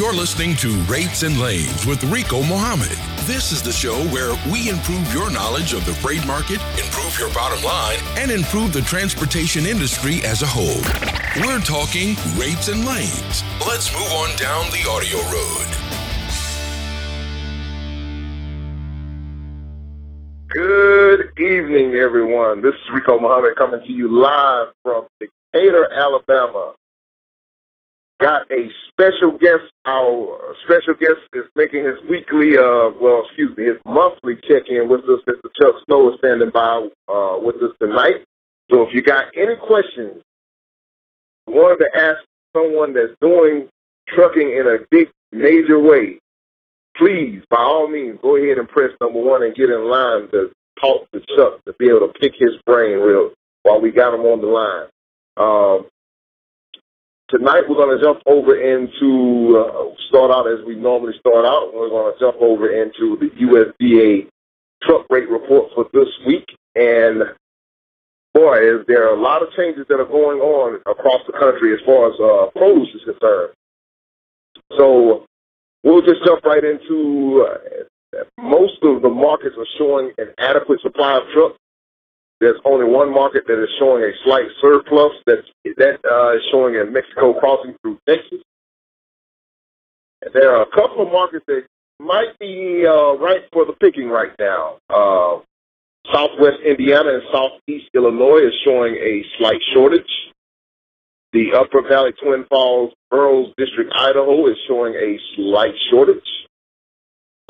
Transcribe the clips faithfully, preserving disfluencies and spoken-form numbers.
You're listening to Rates and Lanes with Rico Muhammad. This is the show where we improve your knowledge of the freight market, improve your bottom line, and improve the transportation industry as a whole. We're talking rates and lanes. Let's move on down the audio road. Good evening, everyone. This is Rico Muhammad coming to you live from Decatur, Alabama. Got a special guest. Our special guest is making his weekly, uh, well, excuse me, his monthly check-in with us. Mister Chuck Snow is standing by uh, with us tonight. So if you got any questions, you wanted to ask someone that's doing trucking in a big, major way, please, by all means, go ahead and press number one and get in line to talk to Chuck, to be able to pick his brain real while we got him on the line. Um, Tonight we're going to jump over into, uh, start out as we normally start out, we're going to jump over into the U S D A truck rate report for this week. And boy, is there are a lot of changes that are going on across the country as far as uh, produce is concerned. So we'll just jump right into uh, most of the markets are showing an adequate supply of trucks. There's only one market that is showing a slight surplus that's, that uh, is showing in Mexico crossing through Texas. There are a couple of markets that might be uh, ripe for the picking right now. Uh, Southwest Indiana and Southeast Illinois is showing a slight shortage. The Upper Valley Twin Falls Burroughs District, Idaho is showing a slight shortage.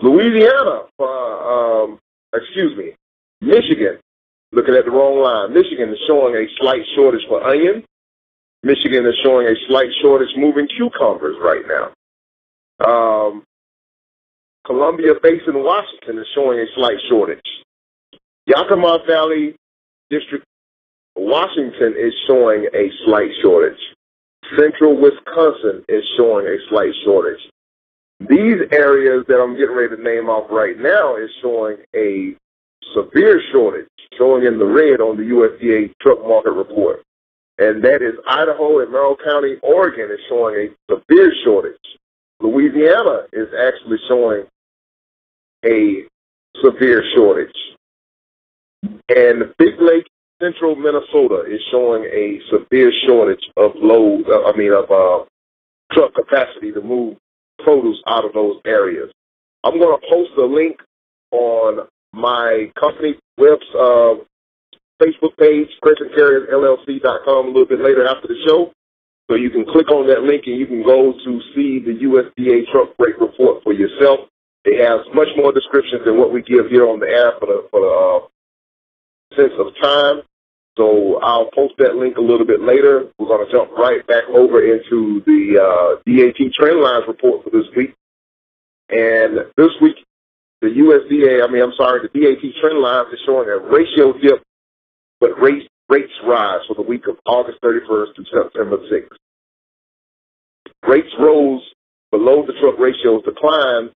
Louisiana, uh, um, excuse me, Michigan. Looking at the wrong line. Michigan is showing a slight shortage for onions. Michigan is showing a slight shortage moving cucumbers right now. Um, Columbia Basin, Washington is showing a slight shortage. Yakima Valley District, Washington is showing a slight shortage. Central Wisconsin is showing a slight shortage. These areas that I'm getting ready to name off right now is showing a severe shortage, showing in the red on the U S D A truck market report. And that is Idaho and Merrill County, Oregon is showing a severe shortage. Louisiana is actually showing a severe shortage. And Big Lake, Central Minnesota is showing a severe shortage of load, I mean of uh, truck capacity to move produce out of those areas. I'm going to post a link on my company web's uh, Facebook page, Crescent Carrier L L C dot com, a little bit later after the show. So you can click on that link and you can go to see the U S D A truck rate report for yourself. It has much more descriptions than what we give here on the air for the, for the uh, sense of time. So I'll post that link a little bit later. We're going to jump right back over into the uh, D A T trend lines report for this week. And this week, the U S D A, I mean, I'm sorry, the D A T trend lines is showing a ratio dip, but rates, rates rise for the week of August thirty-first to September sixth. Rates rose below the truck ratios decline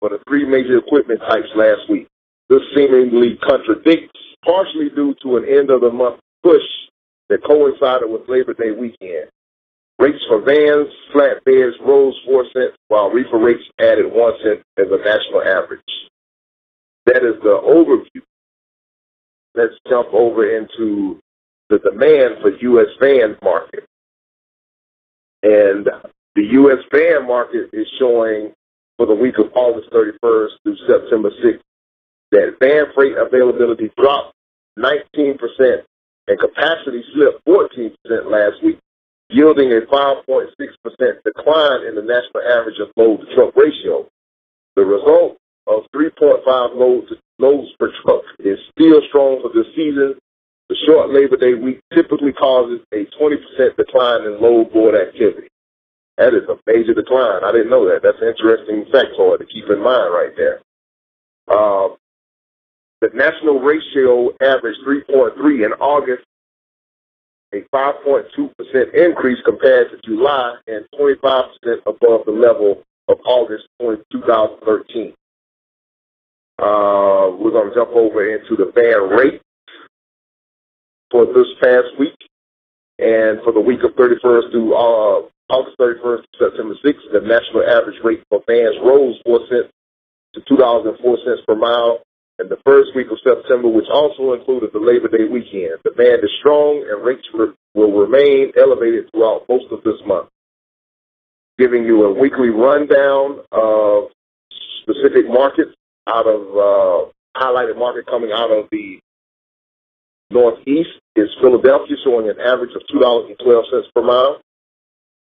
for the three major equipment types last week. This seemingly contradicts, partially due to an end-of-the-month push that coincided with Labor Day weekend. Rates for vans, flatbeds rose four cents, while reefer rates added one cent as a national average. That is the overview. Let's jump over into the demand for U S van market. And the U S van market is showing for the week of August thirty-first through September sixth that van freight availability dropped nineteen percent and capacity slipped fourteen percent last week, yielding a five point six percent decline in the national average of load-to-truck ratio. The result of three point five loads, loads per truck is still strong for this season. The short Labor Day week typically causes a twenty percent decline in load board activity. That is a major decline. I didn't know that. That's an interesting factoid to keep in mind right there. Uh, the national ratio averaged three point three in August, a five point two percent increase compared to July and twenty-five percent above the level of August twenty thirteen. Uh, we're going to jump over into the van rate for this past week. And for the week of thirty-first through uh, August thirty-first to September sixth, the national average rate for vans rose four cents to two dollars and four cents per mile. And the first week of September, which also included the Labor Day weekend, demand is strong and rates re- will remain elevated throughout most of this month. Giving you a weekly rundown of specific markets out of uh, highlighted market coming out of the Northeast is Philadelphia, showing an average of two dollars and twelve cents per mile.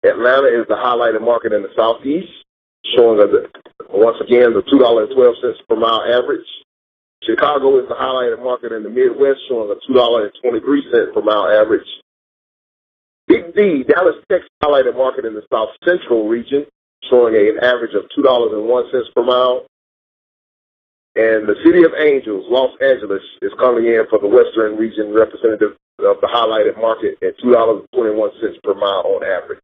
Atlanta is the highlighted market in the Southeast, showing a, once again the two dollars and twelve cents per mile average. Chicago is the highlighted market in the Midwest, showing a two dollars and twenty-three cents per mile average. Big D, Dallas, Texas, highlighted market in the South Central region, showing an average of two dollars and one cent per mile. And the City of Angels, Los Angeles, is coming in for the Western region representative of the highlighted market at two dollars and twenty-one cents per mile on average.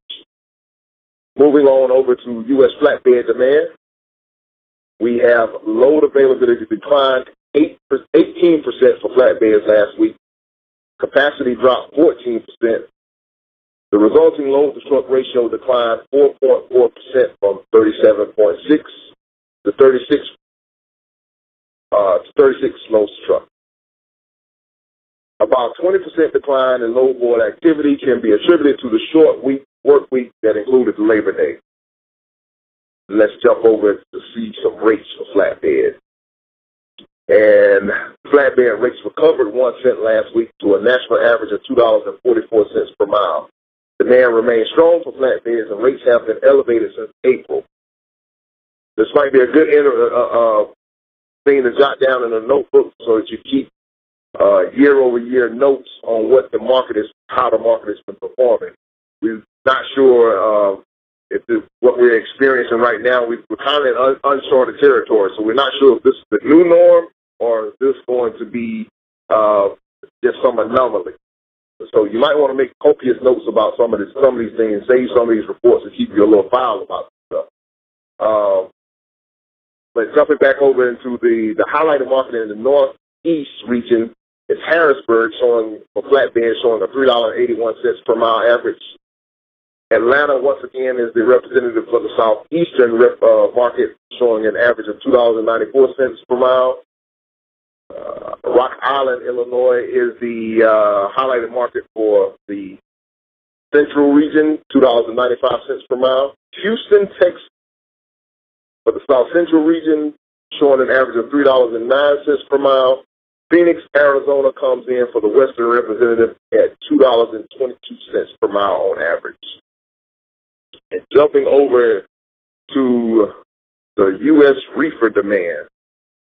Moving on over to U S flatbed demand, we have load availability declined eighteen percent for flatbeds last week. Capacity dropped fourteen percent. The resulting load-to-truck ratio declined four point four percent from thirty-seven point six to thirty-six uh, to thirty-six load-to-truck. About twenty percent decline in load board activity can be attributed to the short week work week that included Labor Day. Let's jump over to see some rates for flatbed. And flatbed rates recovered one cent last week to a national average of two dollars and forty-four cents per mile. Demand remains strong for flatbeds, and rates have been elevated since April. This might be a good inter- uh, uh, thing to jot down in a notebook so that you keep uh, year-over-year notes on what the market is, how the market has been performing. We're not sure uh, if this, what we're experiencing right now. We're kind of in un- uncharted territory, so we're not sure if this is the new norm or is this going to be uh, just some anomaly. So you might want to make copious notes about some of this, some of these things, save some of these reports, and keep your little file about stuff. Um, but jumping back over into the, the highlighted market in the Northeast region is Harrisburg, showing for flatbed, showing a three dollars and eighty-one cents per mile average. Atlanta, once again, is the representative for the Southeastern rep, uh, market, showing an average of two dollars and ninety-four cents per mile. Uh, Rock Island, Illinois, is the uh, highlighted market for the Central region, two dollars and ninety-five cents per mile. Houston, Texas, for the South Central region, showing an average of three dollars and nine cents per mile. Phoenix, Arizona, comes in for the Western representative at two dollars and twenty-two cents per mile on average. And jumping over to the U S reefer demand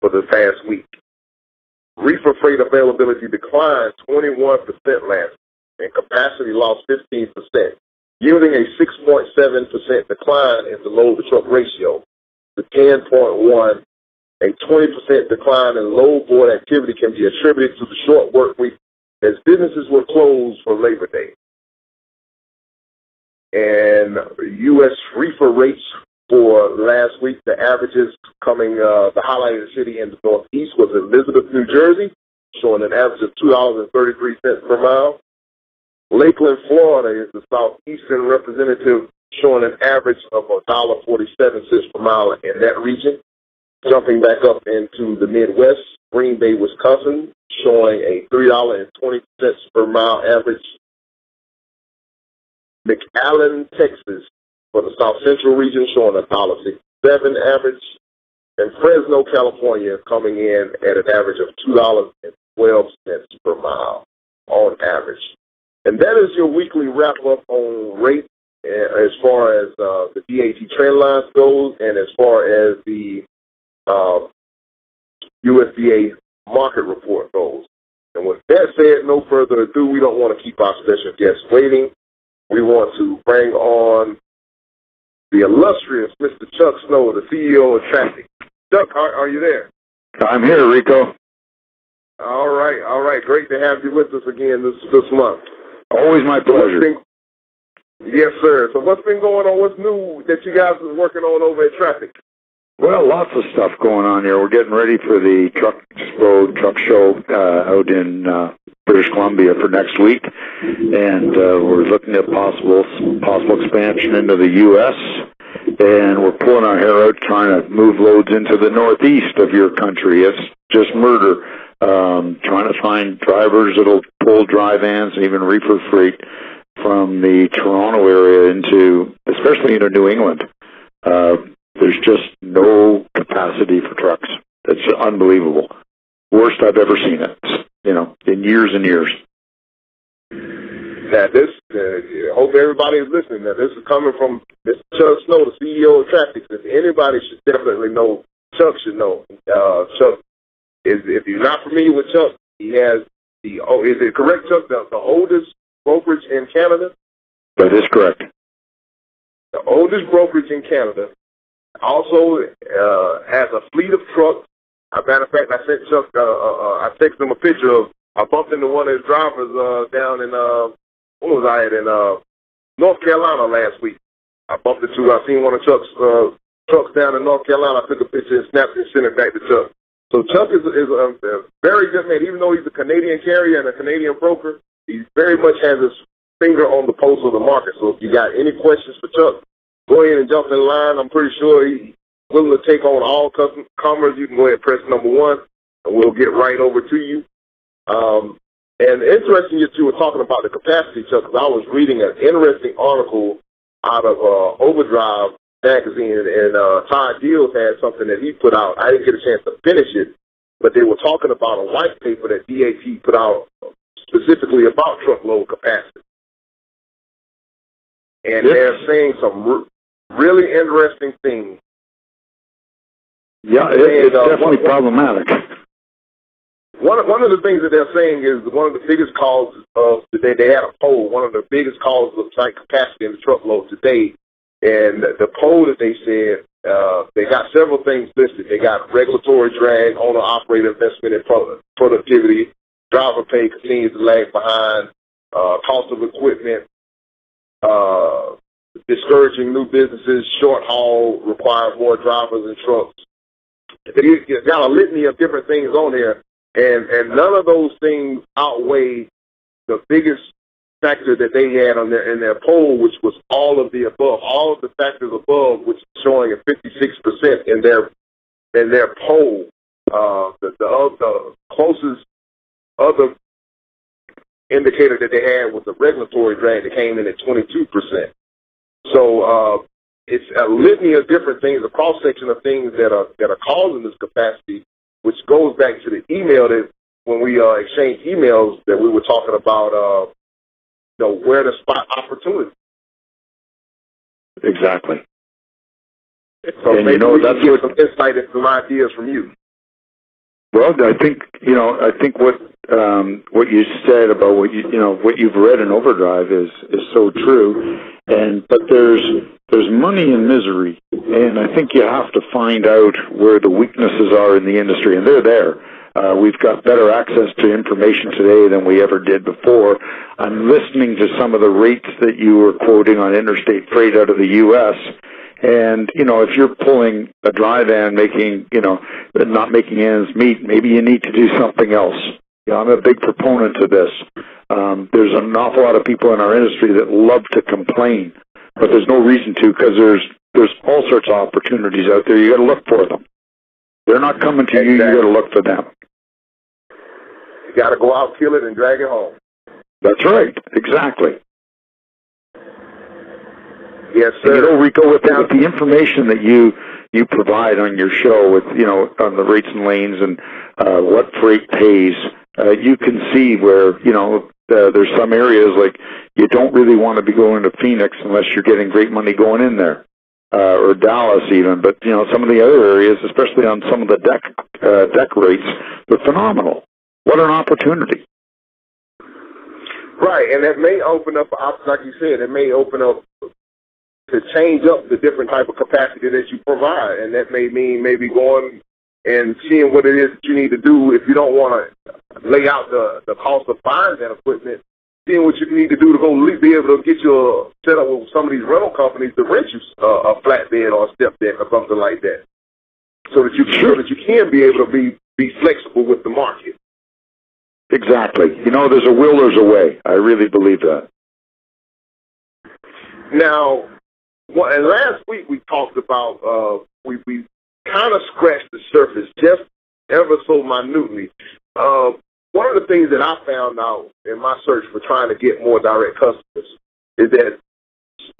for the past week. Reefer freight availability declined twenty-one percent last week, and capacity lost fifteen percent, yielding a six point seven percent decline in the load-to-truck ratio to ten point one. A twenty percent decline in load board activity can be attributed to the short work week as businesses were closed for Labor Day. And U S reefer rates for last week, the averages coming, uh, the highlighted city in the Northeast was Elizabeth, New Jersey, showing an average of two dollars and thirty-three cents per mile. Lakeland, Florida is the Southeastern representative, showing an average of one dollar and forty-seven cents per mile in that region. Jumping back up into the Midwest, Green Bay, Wisconsin, showing a three dollars and twenty cents per mile average. McAllen, Texas, for the South Central region, showing a one dollar and sixty-seven cents average, and Fresno, California, coming in at an average of two dollars and twelve cents per mile on average. And that is your weekly wrap-up on rate as far as uh, the D A T trend lines goes and as far as the uh, U S D A market report goes. And with that said, no further ado, we don't want to keep our special guests waiting. We want to bring on the illustrious Mister Chuck Snow, the C E O of Traffix. Chuck, are, are you there? I'm here, Rico. All right, all right. Great to have you with us again this this month. Always my pleasure. Been, yes, sir. So what's been going on? What's new that you guys are working on over at Traffix? Well, lots of stuff going on here. We're getting ready for the Truck Expo, Truck Show uh, out in uh, British Columbia for next week. and uh, we're looking at possible possible expansion into the U S and we're pulling our hair out trying to move loads into the northeast of your country. It's just murder, um, trying to find drivers that'll pull dry vans and even reefer freight from the Toronto area into, especially into New England. Uh, there's just no capacity for trucks. It's unbelievable. Worst I've ever seen it, you know, in years and years. Now this, uh, hope everybody is listening. Now this is coming from Mister Chuck Snow, the C E O of Traffix. If anybody should definitely know, Chuck should know. Uh, Chuck is, if you're not familiar with Chuck, he has the, oh, is it correct, Chuck, the, the oldest brokerage in Canada? That is correct. The oldest brokerage in Canada. Also uh, has a fleet of trucks. As a matter of fact, I sent Chuck, uh, uh, I texted him a picture of, I bumped into one of his drivers uh, down in, uh, what was I at, in uh, North Carolina last week. I bumped into, I seen one of Chuck's uh, trucks down in North Carolina. I took a picture and snapped it and sent it back to Chuck. So Chuck is, is a, a very good man. Even though he's a Canadian carrier and a Canadian broker, he very much has his finger on the pulse of the market. So if you got any questions for Chuck, go ahead and jump in line. I'm pretty sure he's willing to take on all comers. You can go ahead and press number one, and we'll get right over to you. Um, and interesting that you were talking about the capacity, Chuck, because I was reading an interesting article out of uh, Overdrive magazine, and uh, Todd Dills had something that he put out. I didn't get a chance to finish it, but they were talking about a white paper that D A T put out specifically about truckload capacity. And yes, they're saying some re really interesting things. Yeah, it, and, it's uh, definitely one, problematic. One one of the things that they're saying is one of the biggest causes of today. They had a poll. One of the biggest causes of site capacity in the truckload today, and the poll that they said uh, they got several things listed. They got regulatory drag, owner operator investment in pro productivity, driver pay continues to lag behind, uh, cost of equipment, uh, discouraging new businesses, short haul requires more drivers and trucks. They got a litany of different things on there. And, and none of those things outweighed the biggest factor that they had on their, in their poll, which was all of the above, all of the factors above, which is showing at fifty-six percent in their in their poll. Uh, the, the, the closest other indicator that they had was the regulatory drag that came in at twenty-two percent. So uh, it's a litany of different things, a cross-section of things that are, that are causing this capacity, which goes back to the email that when we uh, exchanged emails that we were talking about, uh, you know, where to spot opportunity. Exactly. So and maybe you know, we that's can get what, some insight and some ideas from you. Well, I think you know, I think what um, what you said about what you you know what you've read in Overdrive is is so true, and but there's there's money in misery. And I think you have to find out where the weaknesses are in the industry, and they're there. Uh, we've got better access to information today than we ever did before. I'm listening to some of the rates that you were quoting on interstate freight out of the U S, and, you know, if you're pulling a dry van making, you know, not making ends meet, maybe you need to do something else. You know, I'm a big proponent of this. Um, there's an awful lot of people in our industry that love to complain, but there's no reason to because there's There's all sorts of opportunities out there. You got to look for them. They're not coming to you. Exactly. You got to look for them. You got to go out, kill it, and drag it home. That's right. Exactly. Yes, sir. And you know, Rico, with the, with the information that you you provide on your show, with you know, on the rates and lanes and uh, what freight pays, uh, you can see where you know. Uh, there's some areas like you don't really want to be going to Phoenix unless you're getting great money going in there. Uh, or Dallas even, but you know some of the other areas, especially on some of the deck uh, deck rates, they're phenomenal. What an opportunity! Right, and that may open up, like you said, it may open up to change up the different type of capacity that you provide, and that may mean maybe going and seeing what it is that you need to do if you don't want to lay out the the cost of buying that equipment. Seeing what you need to do to go be able to get you set up with some of these rental companies to rent you a flatbed or a step deck or something like that, so that you sure that you can be able to be be flexible with the market. Exactly. You know, there's a will, there's a way. I really believe that. Now, well, and last week we talked about, uh, we, we kind of scratched the surface just ever so minutely. Uh, one of the things that I found out in my search for trying to get more direct customers is that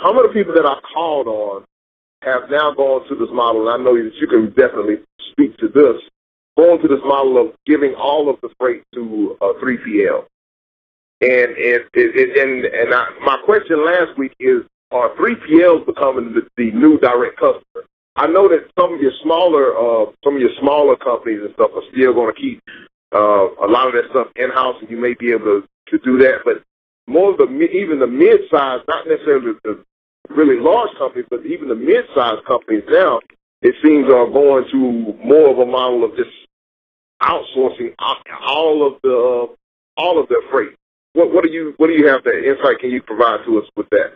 some of the people that I called on have now gone to this model, and I know that you can definitely speak to this, going to this model of giving all of the freight to uh, three P L. And and, and, and I, my question last week is, are three P Ls becoming the, the new direct customer? I know that some of your smaller, uh, some of your smaller companies and stuff are still going to keep uh, a lot of that stuff in-house, and you may be able to, to do that. But more of the even the mid-sized, not necessarily the really large companies, but even the mid-sized companies now, it seems are going to more of a model of just outsourcing all of the all of their freight. What what do you what do you have that insight can you provide to us with that?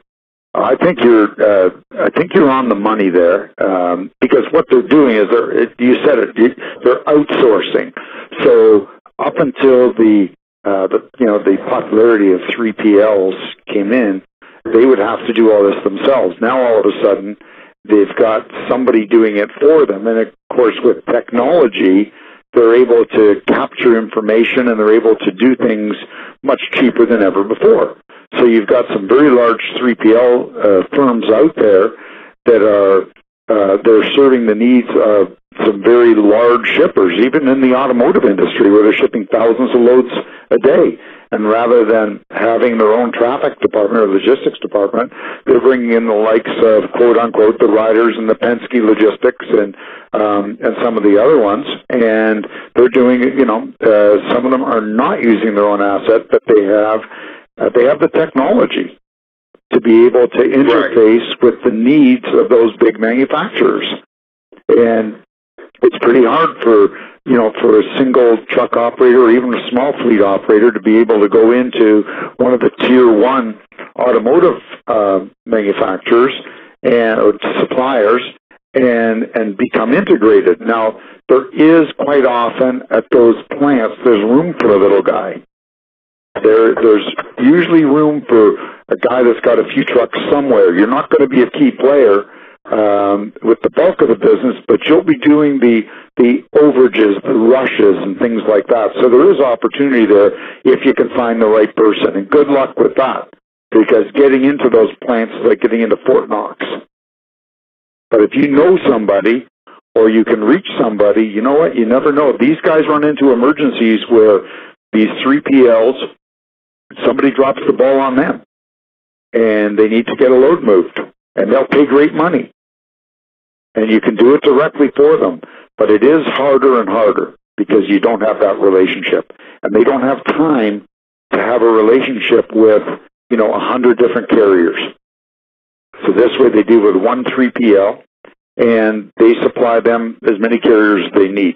I think you're uh, I think you're on the money there, um, because what they're doing is they're it, you said it they're outsourcing. So up until the uh, the you know the popularity of three P Ls came in, they would have to do all this themselves. Now all of a sudden they've got somebody doing it for them, and of course with technology they're able to capture information and they're able to do things much cheaper than ever before. So you've got some very large three P L uh, firms out there that are uh, they're serving the needs of some very large shippers, even in the automotive industry where they're shipping thousands of loads a day. And rather than having their own traffic department or logistics department, they're bringing in the likes of, quote unquote, the Riders and the Penske Logistics and um, and some of the other ones. And they're doing, you know, uh, some of them are not using their own asset, but they have uh, they have the technology to be able to interface right with the needs of those big manufacturers. And it's pretty hard for, you know, for a single truck operator or even a small fleet operator to be able to go into one of the tier one automotive uh, manufacturers and or suppliers and and become integrated. Now, there is quite often at those plants, there's room for a little guy. There, there's usually room for a guy that's got a few trucks somewhere. You're not going to be a key player Um, with the bulk of the business, but you'll be doing the the overages, the rushes, and things like that. So there is opportunity there if you can find the right person. And good luck with that, because getting into those plants is like getting into Fort Knox. But if you know somebody or you can reach somebody, you know what? You never know. These guys run into emergencies where these three P Ls, somebody drops the ball on them, and they need to get a load moved. And they'll pay great money, and you can do it directly for them. But it is harder and harder because you don't have that relationship, and they don't have time to have a relationship with, you know, a hundred different carriers. So this way they deal with one three P L, and they supply them as many carriers as they need.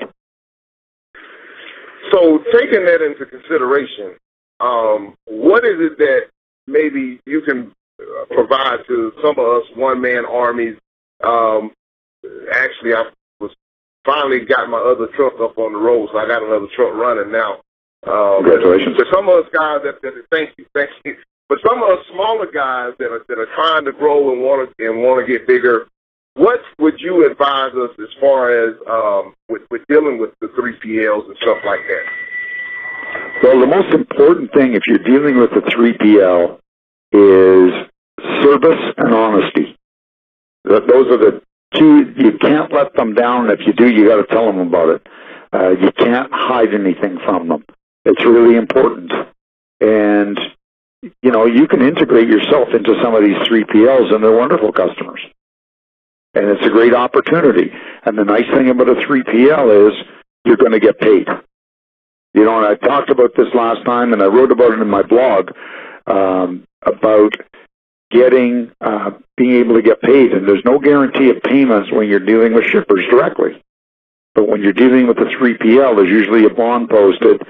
So taking that into consideration, um, what is it that maybe you can provide to some of us one-man armies? Um, actually, I was finally got my other truck up on the road, so I got another truck running now. Um, Congratulations. But some of us guys that, that thank you, thank you. But some of us smaller guys that are that are trying to grow and want to and want to get bigger, what would you advise us as far as um, with, with dealing with the three P Ls and stuff like that? Well, the most important thing if you're dealing with a three P L is service and honesty. Those are the two. You can't let them down. If you do, you got to tell them about it. Uh, you can't hide anything from them. It's really important. And, you know, you can integrate yourself into some of these three P Ls, and they're wonderful customers. And it's a great opportunity. And the nice thing about a three P L is you're going to get paid. You know, and I talked about this last time, and I wrote about it in my blog, um, about getting, uh, being able to get paid. And there's no guarantee of payments when you're dealing with shippers directly. But when you're dealing with a three P L, there's usually a bond posted.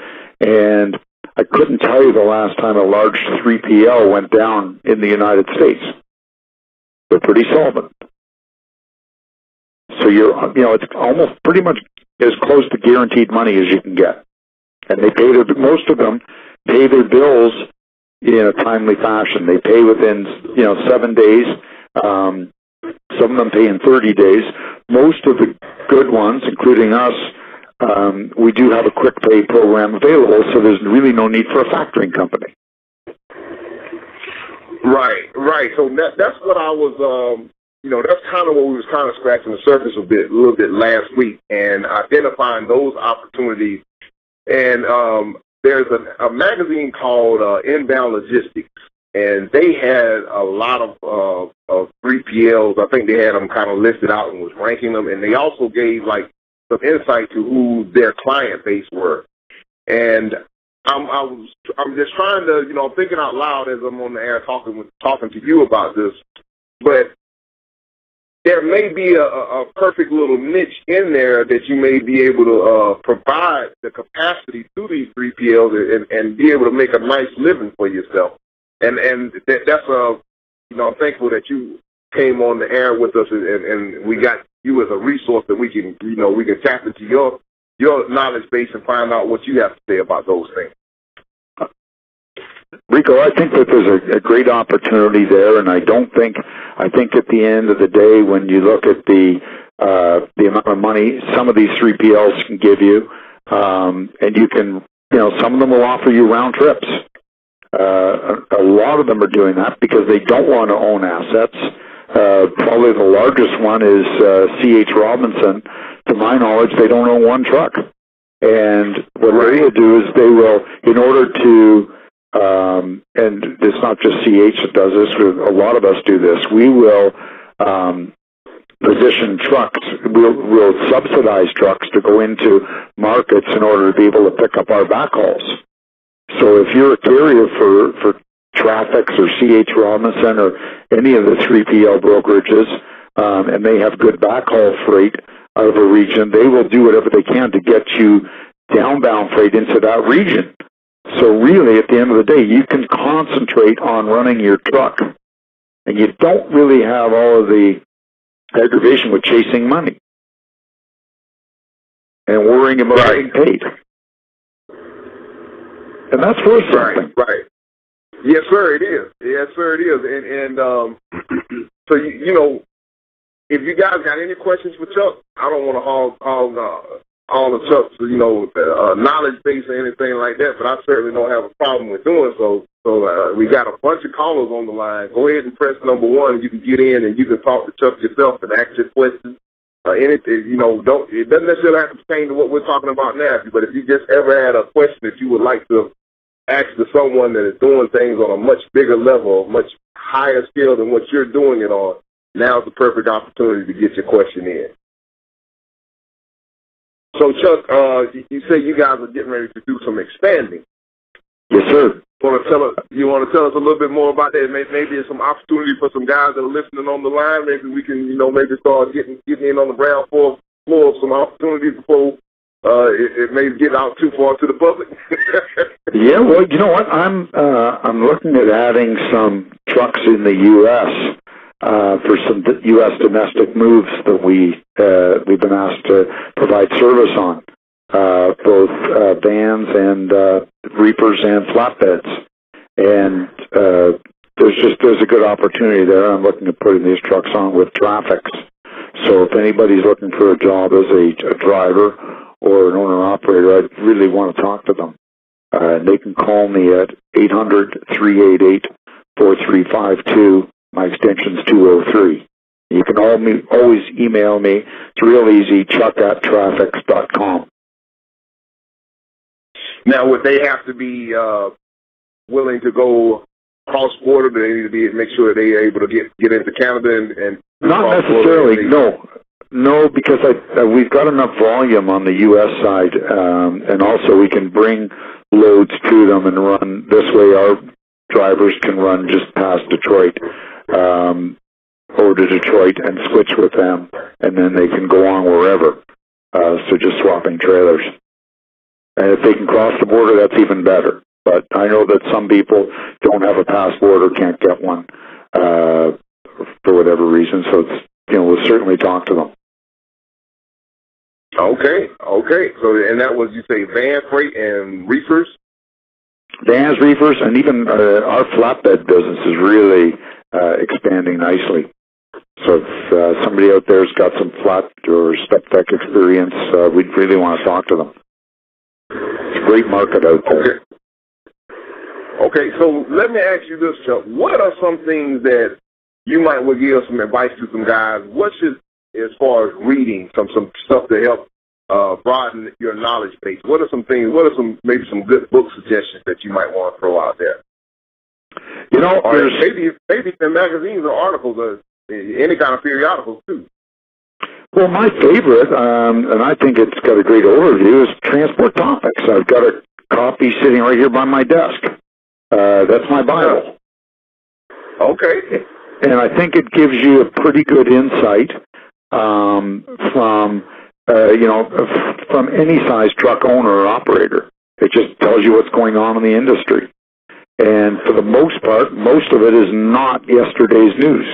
And I couldn't tell you the last time a large three P L went down in the United States. They're pretty solvent. So you're, you know, it's almost pretty much as close to guaranteed money as you can get. and they pay their, most of them pay their bills in a timely fashion. They pay within, you know, seven days. Um, some of them pay in thirty days. Most of the good ones, including us, um, we do have a quick pay program available, so there's really no need for a factoring company. Right, right. So that, that's what I was, um, you know, that's kind of what we was kind of scratching the surface a bit, a little bit last week, and identifying those opportunities. And um, there's a, a magazine called uh, Inbound Logistics, and they had a lot of, uh, of three P Ls. I think they had them kind of listed out and was ranking them, and they also gave, like, some insight to who their client base were. And I'm, I was, I'm just trying to, you know, I'm thinking out loud as I'm on the air talking with, talking to you about this, but there may be a, a perfect little niche in there that you may be able to uh, provide the capacity to these three P Ls and, and be able to make a nice living for yourself. And and that, that's a, you know, I'm thankful that you came on the air with us, and, and we got you as a resource that we can, you know, we can tap into your your knowledge base and find out what you have to say about those things. Rico, I think that there's a, a great opportunity there, and I don't think, I think at the end of the day, when you look at the uh, the amount of money some of these three P Ls can give you, um, and you can, you know, some of them will offer you round trips. Uh, a, a lot of them are doing that because they don't want to own assets. Uh, probably the largest one is uh, C H Robinson. To my knowledge, they don't own one truck. And what they will do is they will, in order to, um, and it's not just C H that does this, a lot of us do this, we will um, position trucks, we'll, we'll subsidize trucks to go into markets in order to be able to pick up our backhauls. So if you're a carrier for, for Traffix or C H Robinson or any of the three P L brokerages, um, and they have good backhaul freight out of a region, they will do whatever they can to get you downbound freight into that region. So really, at the end of the day, you can concentrate on running your truck, and you don't really have all of the aggravation with chasing money and worrying about getting paid. And that's worth something. Right, right. Yes, sir, it is. Yes, sir, it is. And, and um, so, you, you know, if you guys got any questions for Chuck, I don't want to hog all, uh, all of Chuck's, you know, uh, knowledge base or anything like that, but I certainly don't have a problem with doing so. So uh, we got a bunch of callers on the line. Go ahead and press number one. You can get in and you can talk to Chuck yourself and ask your questions. Uh, anything, you know, don't, it doesn't necessarily have to pertain to what we're talking about now, but if you just ever had a question that you would like to ask to someone that is doing things on a much bigger level, much higher scale than what you're doing it on, now's the perfect opportunity to get your question in. So, Chuck, uh, you, you say you guys are getting ready to do some expanding. Yes, sir. Want to tell us, you want to tell us a little bit more about that? Maybe, maybe there's some opportunity for some guys that are listening on the line. Maybe we can, you know, maybe start getting getting in on the ground floor, floor of some opportunities before uh, it, it may get out too far to the public. Yeah, well, you know what? I'm uh, I'm looking at adding some trucks in the U S uh, for some U S domestic moves that we uh, we've been asked to provide service on. Uh, both uh, vans and uh, reapers and flatbeds, and uh, there's just there's a good opportunity there. I'm looking at putting these trucks on with Traffix. So if anybody's looking for a job as a, a driver or an owner-operator, I'd really want to talk to them. Uh, they can call me at eight hundred, three eight eight, four three five two. My extension's two oh three. You can all me, always email me. It's real easy, chuck at traffix dot com. Now, would they have to be uh, willing to go cross-border? Do they need to be make sure they are able to get, get into Canada and, and not necessarily? No, no, because I, uh, we've got enough volume on the U S side, um, and also we can bring loads to them and run this way. Our drivers can run just past Detroit um, over to Detroit and switch with them, and then they can go on wherever. Uh, so just swapping trailers. And if they can cross the border, that's even better. But I know that some people don't have a passport or can't get one uh, for whatever reason. So, it's, you know, we'll certainly talk to them. Okay, okay. So, and that was, you say, van freight and reefers? Vans, reefers, and even uh, our flatbed business is really uh, expanding nicely. So if uh, somebody out there's got some flat or step deck experience, uh, we'd really want to talk to them. It's a great market out there. Okay. Okay, so let me ask you this, Chuck. What are some things that you might would give some advice to some guys? What should, as far as reading, some some stuff to help uh, broaden your knowledge base? What are some things, what are some maybe some good book suggestions that you might want to throw out there? You know, or maybe maybe the magazines or articles or any kind of periodicals too. Well, my favorite, um, and I think it's got a great overview, is Transport Topics. I've got a copy sitting right here by my desk. Uh, that's my Bible. Okay. And I think it gives you a pretty good insight um, from, uh, you know, from any size truck owner or operator. It just tells you what's going on in the industry. And for the most part, most of it is not yesterday's news.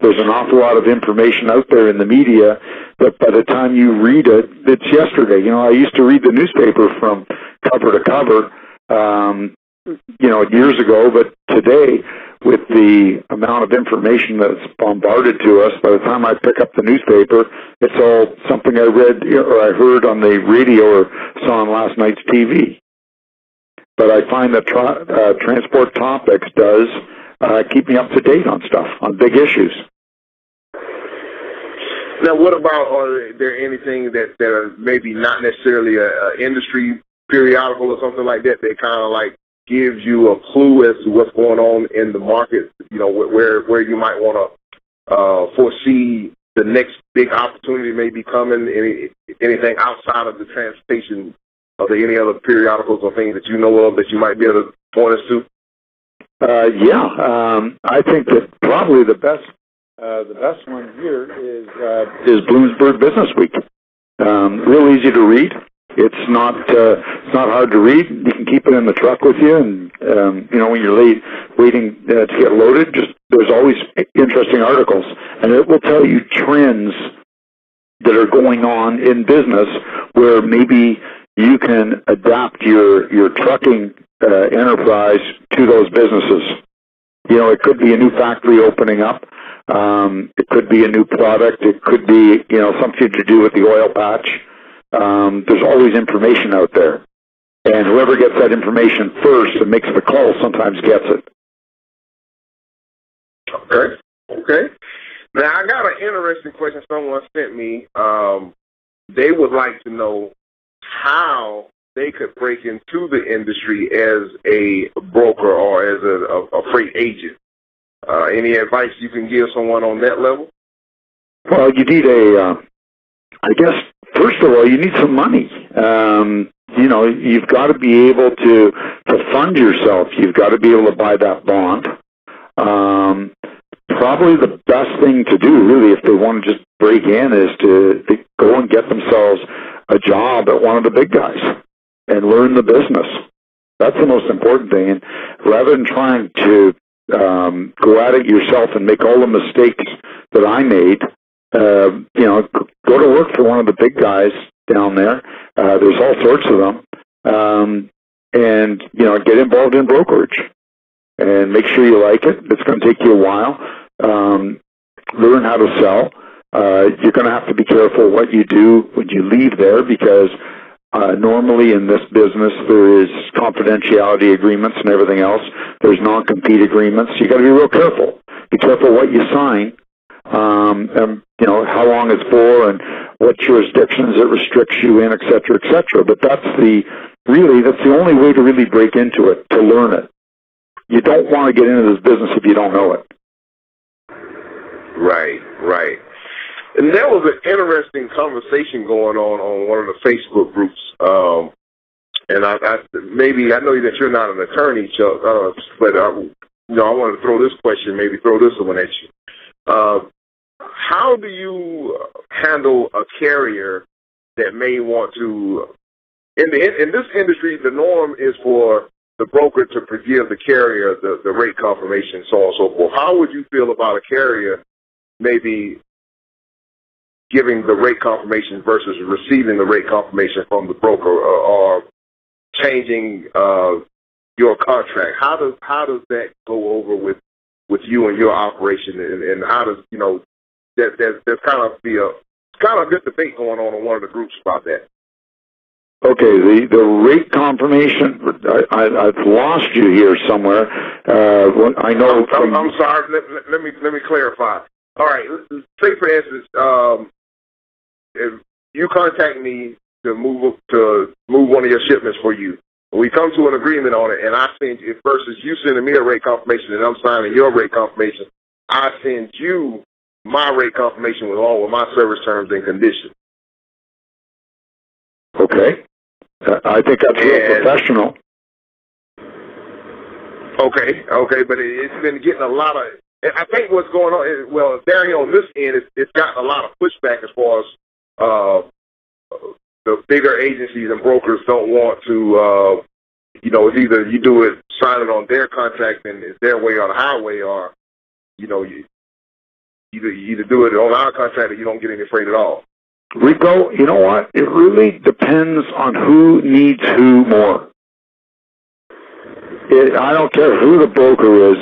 There's an awful lot of information out there in the media that by the time you read it, it's yesterday. You know, I used to read the newspaper from cover to cover, um, you know, years ago, but today, with the amount of information that's bombarded to us, by the time I pick up the newspaper, it's all something I read or I heard on the radio or saw on last night's T V. But I find that tra uh, Transport Topics does uh, keep me up to date on stuff, on big issues. Now, what about, are there anything that, that are maybe not necessarily an industry periodical or something like that, that kind of like gives you a clue as to what's going on in the market, you know, where where you might want to uh, foresee the next big opportunity may be coming, any, anything outside of the transportation? Are there any other periodicals or things that you know of that you might be able to point us to? Uh, yeah, um, I think that probably the best uh, the best one here is, uh, is Bloomberg Business Week. Um, real easy to read. It's not uh, it's not hard to read. You can keep it in the truck with you, and um, you know, when you're late waiting uh, to get loaded, just there's always interesting articles, and it will tell you trends that are going on in business where maybe you can adapt your your trucking uh, enterprise to those businesses. You know, it could be a new factory opening up. Um, it could be a new product. It could be, you know, something to do with the oil patch. Um, there's always information out there, and whoever gets that information first and makes the call sometimes gets it. Okay, okay. Now, I got an interesting question someone sent me. Um, they would like to know how they could break into the industry as a broker or as a, a, a freight agent. Uh, any advice you can give someone on that level? Well, you need a, uh, I guess, first of all, you need some money. Um, you know, you've got to be able to, to fund yourself. You've got to be able to buy that bond. Um, probably the best thing to do, really, if they want to just break in, is to, to go and get themselves a job at one of the big guys and learn the business. That's the most important thing. And rather than trying to um, go at it yourself and make all the mistakes that I made, Uh, you know, go to work for one of the big guys down there. Uh, there's all sorts of them. Um, and, you know, get involved in brokerage and make sure you like it. It's going to take you a while. Um, learn how to sell. Uh, you're going to have to be careful what you do when you leave there, because uh, normally in this business there is confidentiality agreements and everything else. There's non-compete agreements. You've got to be real careful. Be careful what you sign. Um, and, you know, how long it's for and what jurisdictions it restricts you in, et cetera, et cetera. But that's the, really, that's the only way to really break into it, to learn it. You don't want to get into this business if you don't know it. Right, right. And there was an interesting conversation going on on one of the Facebook groups. Um, and I, I maybe, I know that you're not an attorney, Chuck, uh, but I, you know, I wanted to throw this question, maybe throw this one at you. Uh, how do you handle a carrier that may want to, in, the, in this industry, the norm is for the broker to forgive the carrier the, the rate confirmation, so on and so forth. How would you feel about a carrier maybe giving the rate confirmation versus receiving the rate confirmation from the broker, or, or changing uh, your contract. How does how does that go over with, with you and your operation, and, and how does you know that there, there's kind of be a kind of a good debate going on in one of the groups about that. Okay, the, the rate confirmation, I, I, I've lost you here somewhere. Uh, I know. I'm, I'm sorry. Let, let me let me clarify. All right. Say for instance, um, if you contact me to move to move one of your shipments for you, we come to an agreement on it, and I send it versus you sending me a rate confirmation and I'm signing your rate confirmation. I send you my rate confirmation with all of my service terms and conditions. Okay. I think that's real professional. Okay, okay, but it's been getting a lot of, I think what's going on, is, well, down here on this end, it's, it's gotten a lot of pushback as far as uh, the bigger agencies and brokers don't want to, uh, you know, it's either you do it, sign it on their contract and it's their way or the highway, or, you know, you either, you either do it on our contract or you don't get any freight at all. Rico, you know what? It really depends on who needs who more. It, I don't care who the broker is.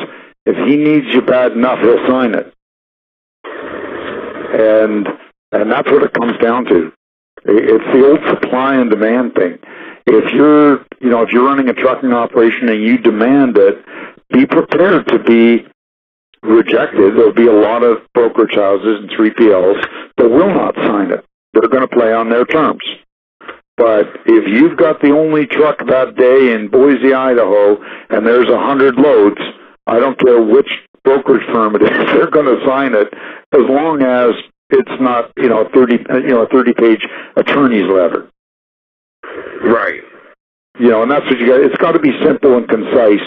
If he needs you bad enough, he'll sign it. And and that's what it comes down to. It's the old supply and demand thing. If you're, you know, if you're running a trucking operation and you demand it, be prepared to be rejected. There'll be a lot of brokerage houses and three P Ls that will not sign it. They're going to play on their terms. But if you've got the only truck that day in Boise, Idaho, and there's a hundred loads, I don't care which brokerage firm it is, they're going to sign it as long as it's not, you know, thirty, you know, a thirty-page attorney's letter. Right. You know, and that's what you got. It's got to be simple and concise.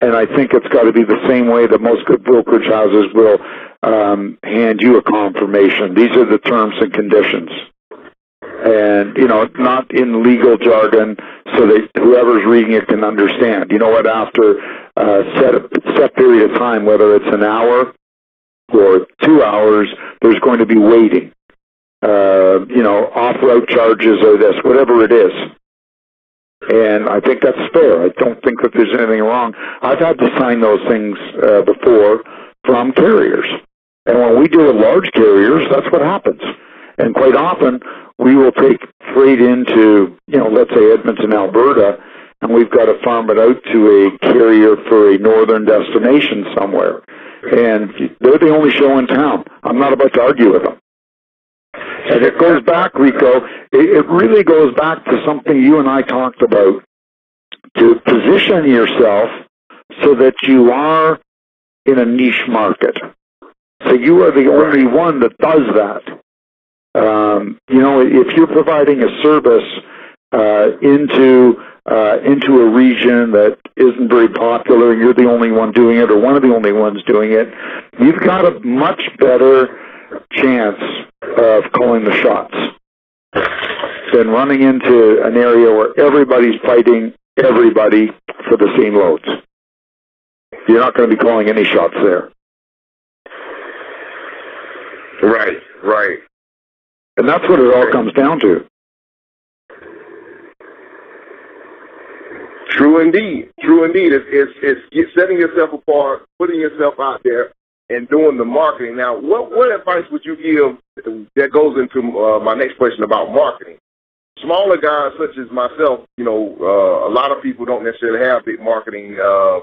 And I think it's got to be the same way that most good brokerage houses will um, hand you a confirmation. These are the terms and conditions. And, you know, not in legal jargon so that whoever's reading it can understand. You know what, after a set, set period of time, whether it's an hour or two hours, there's going to be waiting. Uh, you know, off-road charges or this, whatever it is. And I think that's fair. I don't think that there's anything wrong. I've had to sign those things uh, before from carriers. And when we deal with large carriers, that's what happens. And quite often, we will take freight into, you know, let's say Edmonton, Alberta, and we've got to farm it out to a carrier for a northern destination somewhere. And they're the only show in town. I'm not about to argue with them. And it goes back, Rico, it really goes back to something you and I talked about, to position yourself so that you are in a niche market. So you are the only one that does that. Um, you know, if you're providing a service uh, into, uh, into a region that isn't very popular and you're the only one doing it or one of the only ones doing it, you've got a much better chance of calling the shots than running into an area where everybody's fighting everybody for the same loads. You're not going to be calling any shots there. Right, right. And that's what it all comes down to. True indeed. True indeed. It's, it's, it's setting yourself apart, putting yourself out there, and doing the marketing. Now, what, what advice would you give that goes into uh, my next question about marketing? Smaller guys such as myself, you know, uh, a lot of people don't necessarily have big marketing uh,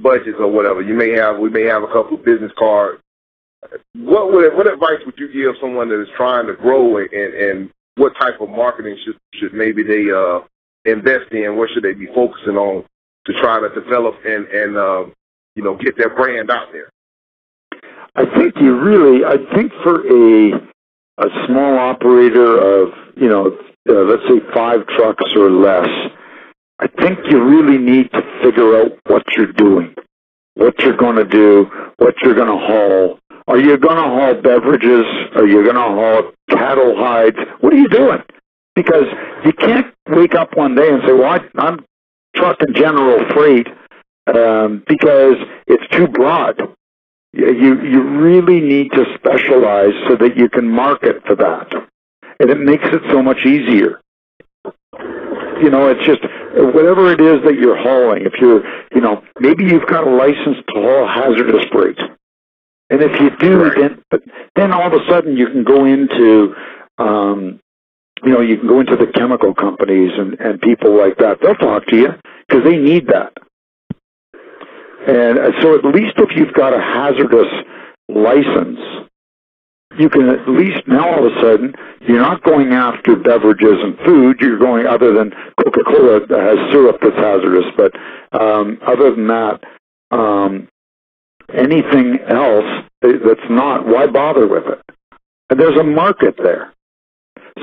budgets or whatever. You may have, we may have a couple of business cards. What would, what advice would you give someone that is trying to grow, and, and what type of marketing should, should maybe they uh, invest in? What should they be focusing on to try to develop and, and uh, you know, get their brand out there? I think you really, I think for a a small operator of, you know, uh, let's say five trucks or less, I think you really need to figure out what you're doing, what you're going to do, what you're going to haul. Are you going to haul beverages? Are you going to haul cattle hides? What are you doing? Because you can't wake up one day and say, well, I, I'm trucking general freight, Um, because it's too broad. You, you really need to specialize so that you can market for that. And it makes it so much easier. You know, it's just whatever it is that you're hauling. If you're, you know, maybe you've got a license to haul hazardous freight. And if you do, then, then all of a sudden you can go into, um, you know, you can go into the chemical companies and, and people like that. They'll talk to you because they need that. And so at least if you've got a hazardous license, you can at least now all of a sudden, you're not going after beverages and food. You're going, other than Coca-Cola has syrup that's hazardous, but um, other than that, um, anything else that's not, why bother with it? And there's a market there.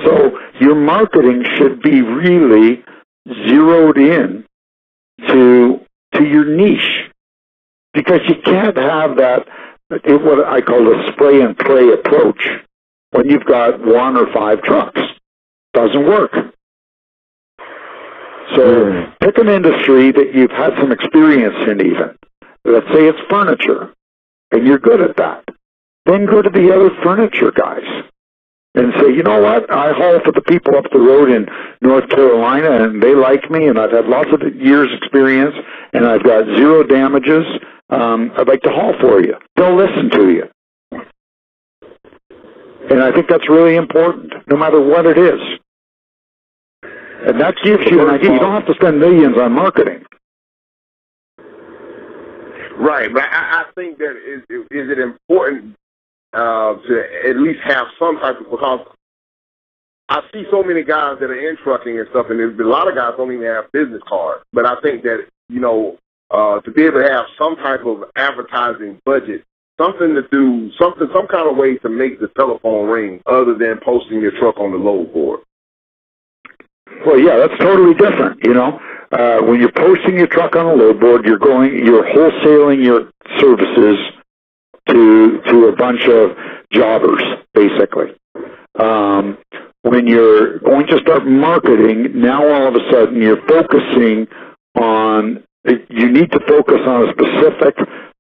So your marketing should be really zeroed in to to your niche, because you can't have that, it, what I call a spray and pray approach, when you've got one or five trucks. Doesn't work. So mm. pick an industry that you've had some experience in even. Let's say it's furniture, and you're good at that. Then go to the other furniture guys and say, you know what, I haul for the people up the road in North Carolina, and they like me, and I've had lots of years' experience, and I've got zero damages. Um, I'd like to haul for you. They'll listen to you. And I think that's really important, no matter what it is. And that gives you an idea. You don't have to spend millions on marketing. Right, but I, I think that is, is it important uh, to at least have some type of, because I see so many guys that are in trucking and stuff, and there's a lot of guys don't even have business cards. But I think that, you know, uh, to be able to have some type of advertising budget, something to do, something, some kind of way to make the telephone ring other than posting your truck on the load board. Well, yeah, that's totally different, you know. Uh, when you're posting your truck on a load board, you're going, you're wholesaling your services to to a bunch of jobbers, basically. Um, when you're going to start marketing, now all of a sudden you're focusing on, you need to focus on a specific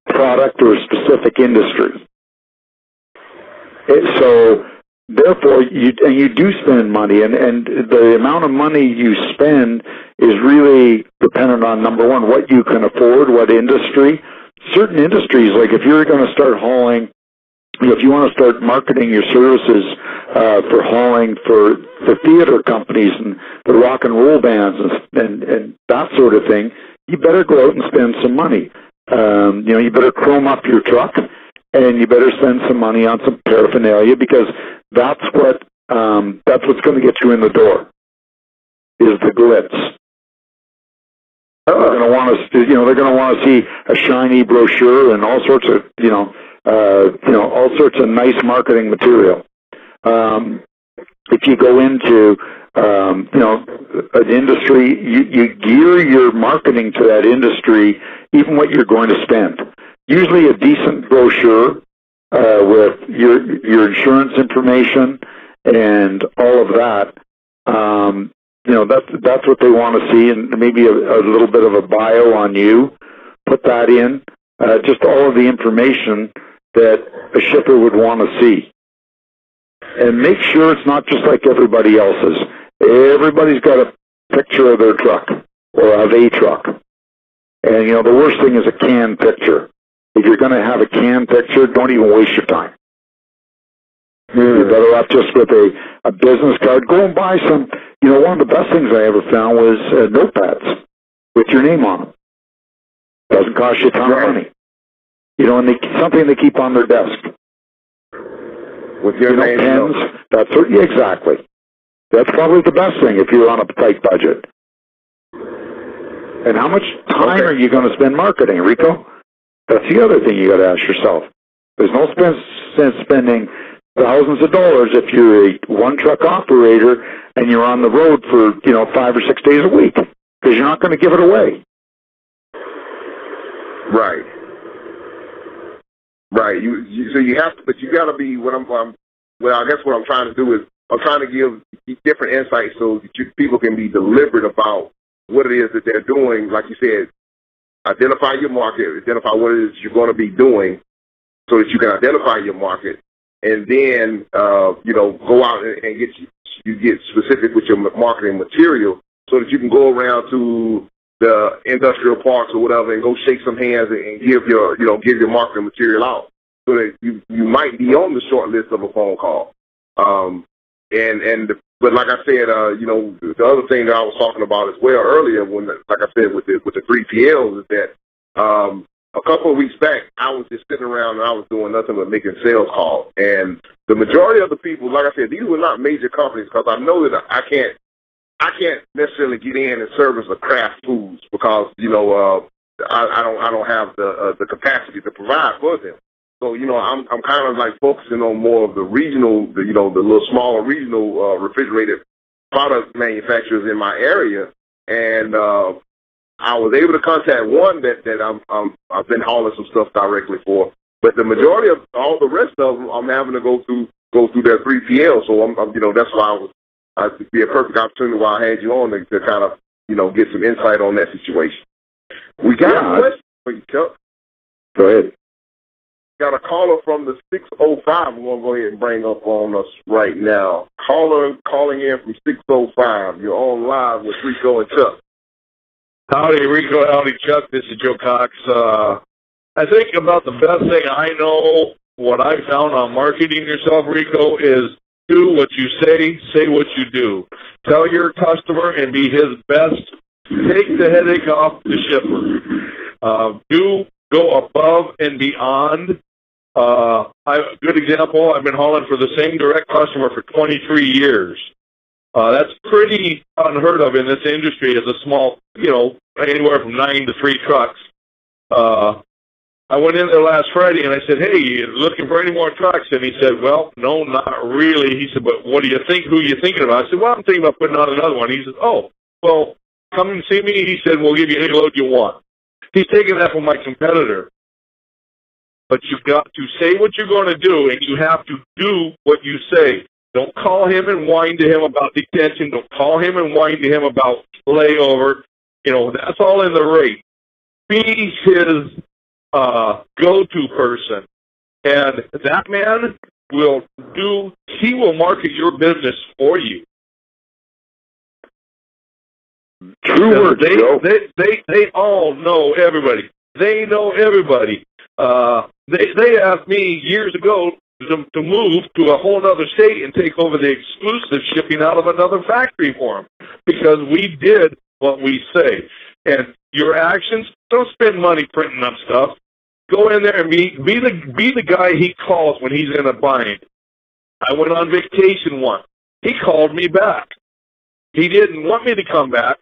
product or a specific industry. It, so, therefore, you, and you do spend money, and, and the amount of money you spend is really dependent on, number one, what you can afford, what industry. Certain industries, like if you're going to start hauling, you know, if you want to start marketing your services uh, for hauling for the theater companies and the rock and roll bands and, and, and that sort of thing, you better go out and spend some money. Um, you know, you better chrome up your truck, and you better spend some money on some paraphernalia, because that's what um, that's what's going to get you in the door, is the glitz. Oh. They're going to want to, you know, they're going to want to see a shiny brochure and all sorts of, you know, uh, you know, all sorts of nice marketing material. Um, if you go into, um, you know, an industry, you, you gear your marketing to that industry, even what you're going to spend. Usually a decent brochure uh, with your your insurance information and all of that. Um, you know, that's that's what they want to see, and maybe a, a little bit of a bio on you. Put that in. Uh, just all of the information that a shipper would want to see, and make sure it's not just like everybody else's. Everybody's got a picture of their truck or of a truck, and you know the worst thing is a canned picture. If you're going to have a canned picture, don't even waste your time. You're better off just with a, a business card. Go and buy some. You know, one of the best things I ever found was uh, notepads with your name on them. Doesn't cost you a ton of money. You know, and they, something they keep on their desk. With your you know, name. Pens, that sort, yeah, exactly. That's probably the best thing if you're on a tight budget. And how much time okay. are you going to spend marketing, Rico? That's the other thing you got to ask yourself. There's no sense spending thousands of dollars if you're a one-truck operator and you're on the road for, you know, five or six days a week, because you're not going to give it away. Right. Right. You, you so you have to, but you got to be. What I'm, I'm, well, I guess what I'm trying to do is I'm trying to give different insights so that you, people can be deliberate about what it is that they're doing. Like you said. Identify your market, identify what it is you're going to be doing so that you can identify your market and then, uh, you know, go out and get you get specific with your marketing material so that you can go around to the industrial parks or whatever and go shake some hands and give your, you know, give your marketing material out so that you, you might be on the short list of a phone call. Um, and, and, but like I said, uh, you know, the other thing that I was talking about as well earlier when, like I said, with the, with the three P Ls is that, um, a couple of weeks back, I was just sitting around and I was doing nothing but making sales calls. And the majority of the people, like I said, these were not major companies because I know that I can't, I can't necessarily get in and service a Kraft Foods because you know uh, I, I don't, I don't have the uh, the capacity to provide for them. So you know, I'm, I'm kind of like focusing on more of the regional, the, you know, the little smaller regional uh, refrigerated product manufacturers in my area. And uh, I was able to contact one that, that I'm, I'm, I've been hauling some stuff directly for, but the majority of all the rest of them, I'm having to go through, go through their three P L. So I'm, I'm, you know, that's why I was, uh, it'd be a perfect opportunity while I had you on to, to kind of, you know, get some insight on that situation. We got yeah. a question for you, Chuck. Go ahead. Got a caller from the six oh five. We're going to go ahead and bring up on us right now. Caller calling in from six oh five. You're on live with Rico and Chuck. Howdy, Rico. Howdy, Chuck. This is Joe Cox. Uh, I think about the best thing I know, what I found on marketing yourself, Rico, is do what you say, say what you do. Tell your customer and be his best. Take the headache off the shipper. Uh, do go above and beyond. Uh, I, good example, I've been hauling for the same direct customer for twenty-three years. Uh, that's pretty unheard of in this industry as a small, you know, anywhere from nine to three trucks. Uh, I went in there last Friday and I said, hey, you looking for any more trucks? And he said, well, no, not really. He said, but what do you think? Who are you thinking about? I said, well, I'm thinking about putting on another one. He said, oh, well, come and see me. He said, we'll give you any load you want. He's taking that from my competitor. But you've got to say what you're going to do and you have to do what you say. Don't call him and whine to him about detention. Don't call him and whine to him about layover. You know, that's all in the rate. Be his uh, go-to person. And that man will do, he will market your business for you. True words, they, Joe. They, they, they all know everybody. They know everybody. Uh, they, they asked me years ago, To, to move to a whole other state and take over the exclusive shipping out of another factory for them because we did what we say. And your actions, don't spend money printing up stuff. Go in there and be, be, the, be the guy he calls when he's in a bind. I went on vacation once. He called me back. He didn't want me to come back.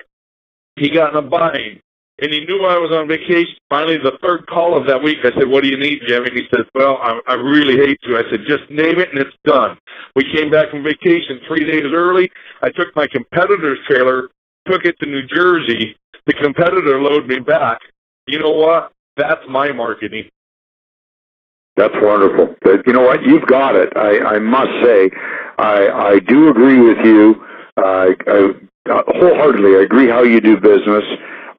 He got in a bind. And he knew I was on vacation. Finally, the third call of that week, I said, what do you need, Jim? And he said, well, I, I really hate you. I said, just name it and it's done. We came back from vacation three days early. I took my competitor's trailer, took it to New Jersey. The competitor loaded me back. You know what? That's my marketing. That's wonderful. But you know what? You've got it. I, I must say, I, I do agree with you. Uh, I, I wholeheartedly I agree how you do business.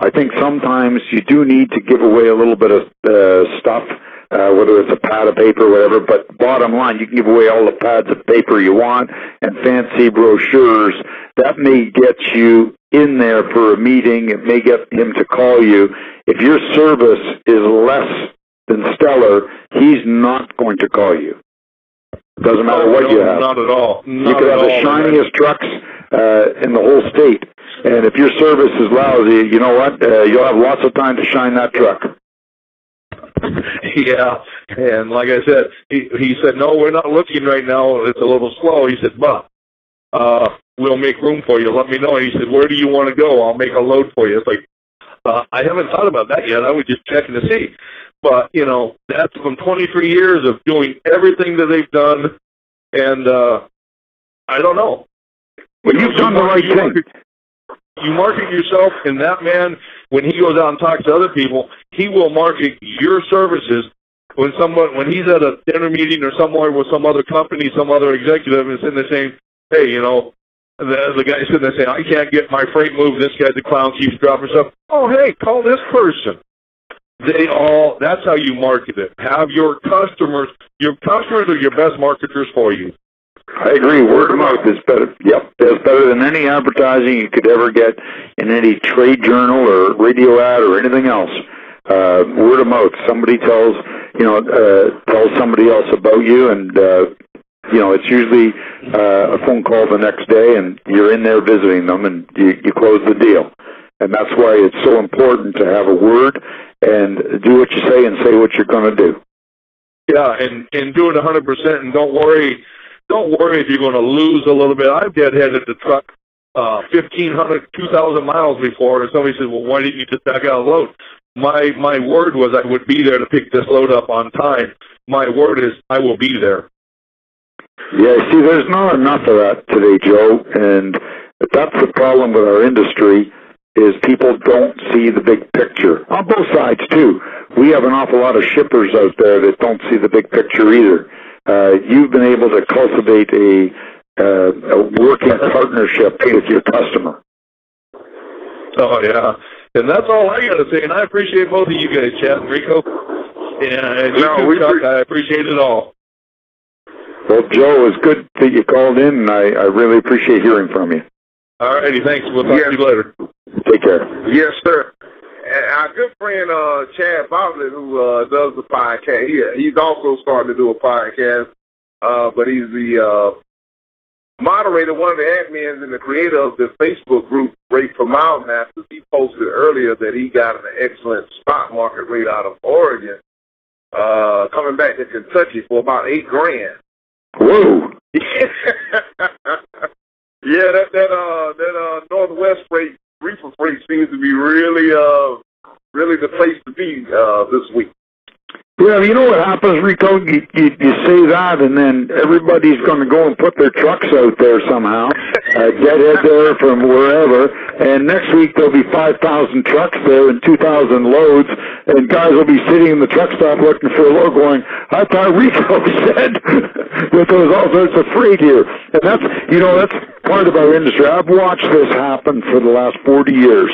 I think sometimes you do need to give away a little bit of uh, stuff, uh, whether it's a pad of paper or whatever, but bottom line, you can give away all the pads of paper you want and fancy brochures. That may get you in there for a meeting. It may get him to call you. If your service is less than stellar, he's not going to call you. It doesn't matter no, what no, you have. Not at all. Not you could have all, the shiniest man. trucks uh, in the whole state. And if your service is lousy, you know what? Uh, you'll have lots of time to shine that truck. Yeah, and like I said, he, he said, no, we're not looking right now. It's a little slow. He said, but uh, we'll make room for you. Let me know. And he said, where do you want to go? I'll make a load for you. It's like, uh, I haven't thought about that yet. I was just checking to see. But, you know, that's from twenty-three years of doing everything that they've done. And uh, I don't know. But you've done the right thing. You market yourself, and that man, when he goes out and talks to other people, he will market your services. When someone, when he's at a dinner meeting or somewhere with some other company, some other executive, and sitting there saying, hey, you know, the, the guy sitting there saying, I can't get my freight moved. This guy's a clown, keeps dropping stuff. Oh, hey, call this person. They all, that's how you market it. Have your customers, your customers are your best marketers for you. I agree. Word of mouth is better. Yep. That's better than any advertising you could ever get in any trade journal or radio ad or anything else. Uh, word of mouth. Somebody tells, you know, uh, tells somebody else about you, and, uh, you know, it's usually uh, a phone call the next day, and you're in there visiting them, and you, you close the deal. And that's why it's so important to have a word and do what you say and say what you're going to do. Yeah, and, and do it one hundred percent. And don't worry, don't worry if you're going to lose a little bit. I've deadheaded the truck uh, fifteen hundred, two thousand miles before, and somebody says, well, why didn't you just back out a load? My, my word was I would be there to pick this load up on time. My word is I will be there. Yeah, see, there's not enough of that today, Joe, and that's the problem with our industry. Is people don't see the big picture. On both sides, too. We have an awful lot of shippers out there that don't see the big picture either. Uh, you've been able to cultivate a, uh, a working partnership with your customer. Oh, yeah. And that's all I got to say. And I appreciate both of you guys, Chad and Rico. And you no, too, Chuck, pre- I appreciate it all. Well, Joe, it's good that you called in, and I, I really appreciate hearing from you. All righty, thanks. We'll talk yes. to you later. Take care. Yes, sir. And our good friend uh, Chad Boblett, who uh, does the podcast, he, he's also starting to do a podcast, uh, but he's the uh, moderator, one of the admins, and the creator of the Facebook group Rate for Mile Masters. He posted earlier that he got an excellent stock market rate out of Oregon, uh, coming back to Kentucky for about eight grand. Whoa. Yeah, that that uh that uh Northwest freight, reefer freight seems to be really uh really the place to be uh this week. Well, you know what happens, Rico? You you, you say that, and then everybody's going to go and put their trucks out there somehow, uh, deadhead there from wherever, and next week there'll be five thousand trucks there and two thousand loads, and guys will be sitting in the truck stop looking for a load, going, "I thought Rico said that there was all sorts of freight here," and that's you know that's part of our industry. I've watched this happen for the last forty years.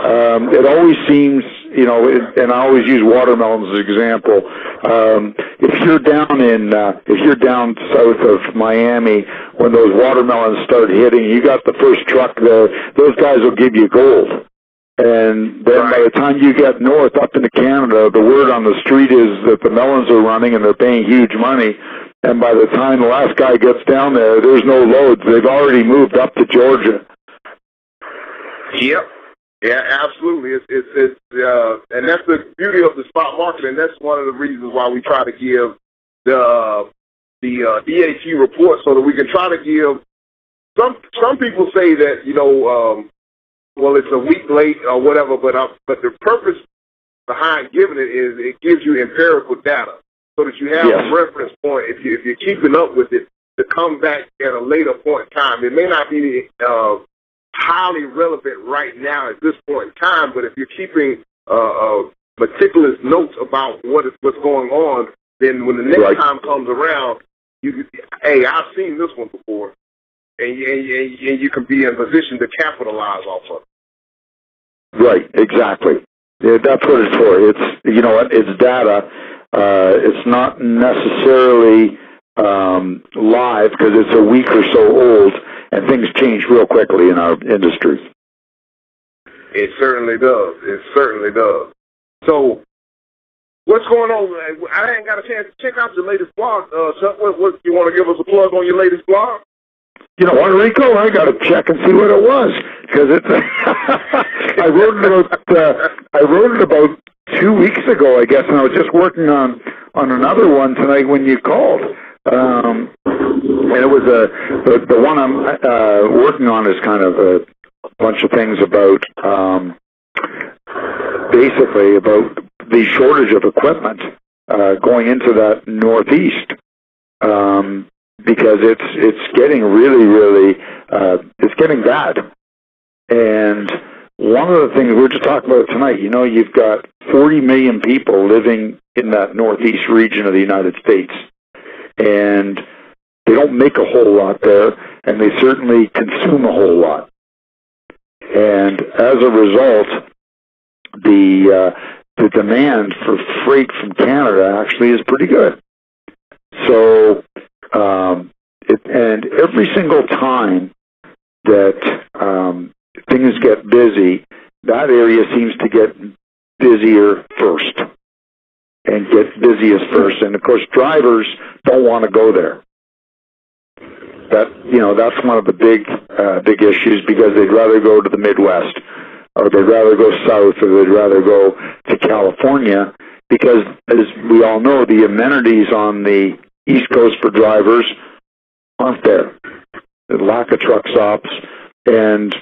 Um, it always seems, you know, it, and I always use watermelons as an example. Um, if you're down in, uh, if you're down south of Miami, when those watermelons start hitting, you got the first truck there. Those guys will give you gold, and then right. by the time you get north up into Canada, the word on the street is that the melons are running and they're paying huge money. And by the time the last guy gets down there, there's no loads. They've already moved up to Georgia. Yep. Yeah, absolutely. It's it's, it's uh, and that's the beauty of the spot market, and that's one of the reasons why we try to give the the uh, D A T report, so that we can try to give some some people say that you know, um, well, it's a week late or whatever, but uh, but the purpose behind giving it is it gives you empirical data, so that you have yes. a reference point if you if you're keeping up with it to come back at a later point in time. It may not be uh, highly relevant right now at this point in time, but if you're keeping uh, uh, meticulous notes about what is what's going on, then when the next right. time comes around, you hey, I've seen this one before, and, and, and you can be in a position to capitalize off of it. Right, exactly. Yeah, that's what it's for. It's you know, it's data. Uh, it's not necessarily um, live because it's a week or so old. And things change real quickly in our industry. It certainly does. It certainly does. So, what's going on? I ain't got a chance to check out your latest blog, uh, Chuck. What, what, you want to give us a plug on your latest blog? You know what, Rico? I got to check and see what it was because it's. I wrote it about. Uh, I wrote it about two weeks ago, I guess, and I was just working on on another one tonight when you called. Um, and it was a, the, the one I'm uh, working on is kind of a bunch of things about um, basically about the shortage of equipment uh, going into that Northeast um, because it's it's getting really really uh, it's getting bad. And one of the things we were just talking about tonight, you know, you've got forty million people living in that Northeast region of the United States. And they don't make a whole lot there, and they certainly consume a whole lot. And as a result, the uh, the demand for freight from Canada actually is pretty good. So, um, it, and every single time that um, things get busy, that area seems to get busier first and gets busiest first. And, of course, drivers don't want to go there. That, you know, that's one of the big, uh, big issues, because they'd rather go to the Midwest, or they'd rather go south, or they'd rather go to California, because, as we all know, the amenities on the East Coast for drivers aren't there. The lack of truck stops, and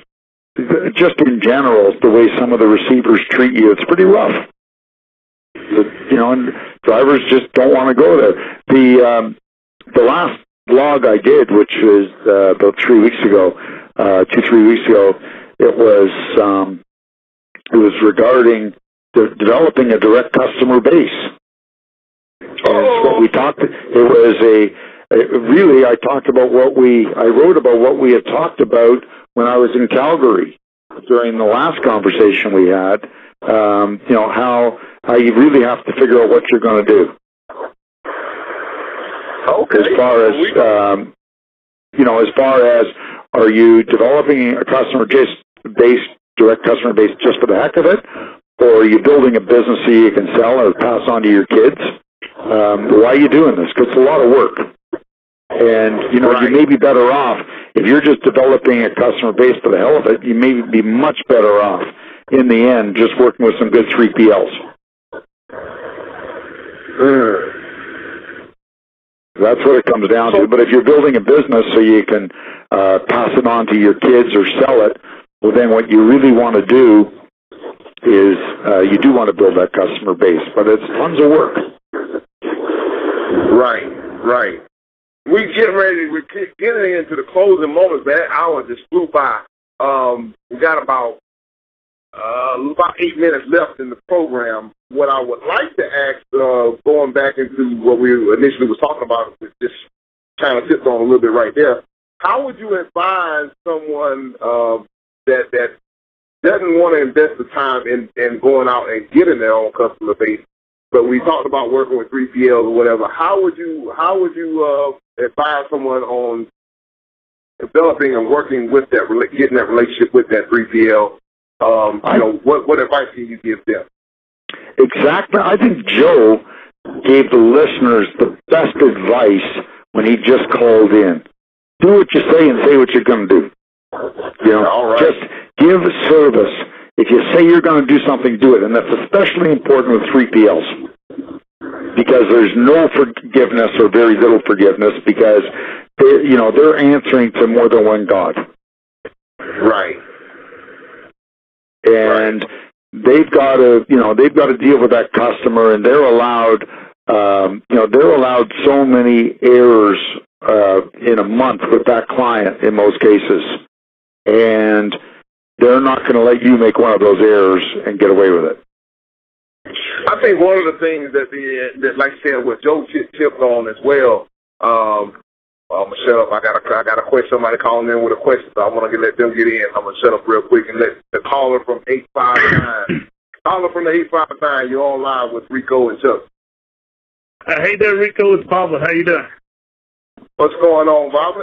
just in general, the way some of the receivers treat you, it's pretty rough. You know, and drivers just don't want to go there. The, um, the last blog I did, which was uh, about three weeks ago, uh, two, three weeks ago, it was um, it was regarding de developing a direct customer base. And oh. what we talked. It was a it really I talked about what we I wrote about what we had talked about when I was in Calgary during the last conversation we had. Um, you know how how you really have to figure out what you're going to do. Okay. As far as, um, you know, as far as, are you developing a customer just base, direct customer base just for the heck of it? Or are you building a business so you can sell or pass on to your kids? Um, why are you doing this? Because it's a lot of work. And, you know, right. you may be better off if you're just developing a customer base for the hell of it. You may be much better off in the end just working with some good three P Ls. Mm. That's what it comes down to. But if you're building a business so you can uh, pass it on to your kids or sell it, well, then what you really want to do is uh, you do want to build that customer base. But it's tons of work. Right, right. We get ready. We're getting into the closing moments, man. That hour just flew by. Um, we got about uh, about eight minutes left in the program. What I would like to ask, uh, going back into what we initially was talking about, which just kind of sits on a little bit right there, how would you advise someone uh, that that doesn't want to invest the time in, in going out and getting their own customer base? But we talked about working with three P Ls or whatever. How would you how would you uh, advise someone on developing and working with that, getting that relationship with that three P L? Um, you know, what what advice can you give them? Exactly. I think Joe gave the listeners the best advice when he just called in. Do what you say and say what you're going to do. You know, All right. Just give service. If you say you're going to do something, do it. And that's especially important with three P Ls, because there's no forgiveness or very little forgiveness, because they, you know, they're answering to more than one God. Right. And Right. they've got to, you know, they've got to deal with that customer, and they're allowed, um, you know, they're allowed so many errors uh, in a month with that client in most cases, and they're not going to let you make one of those errors and get away with it. I think one of the things that the that, like I said, what Joe tipped on as well. Um, well, I'm gonna shut up. I got a, I got a question. Somebody calling in with a question, so I want to let them get in. I'm gonna shut up real quick and let the caller from eight five nine. Caller from the eight five nine. You're on live with Rico and Chuck. Uh, hey there, Rico. It's Bob. How you doing? What's going on, Bob?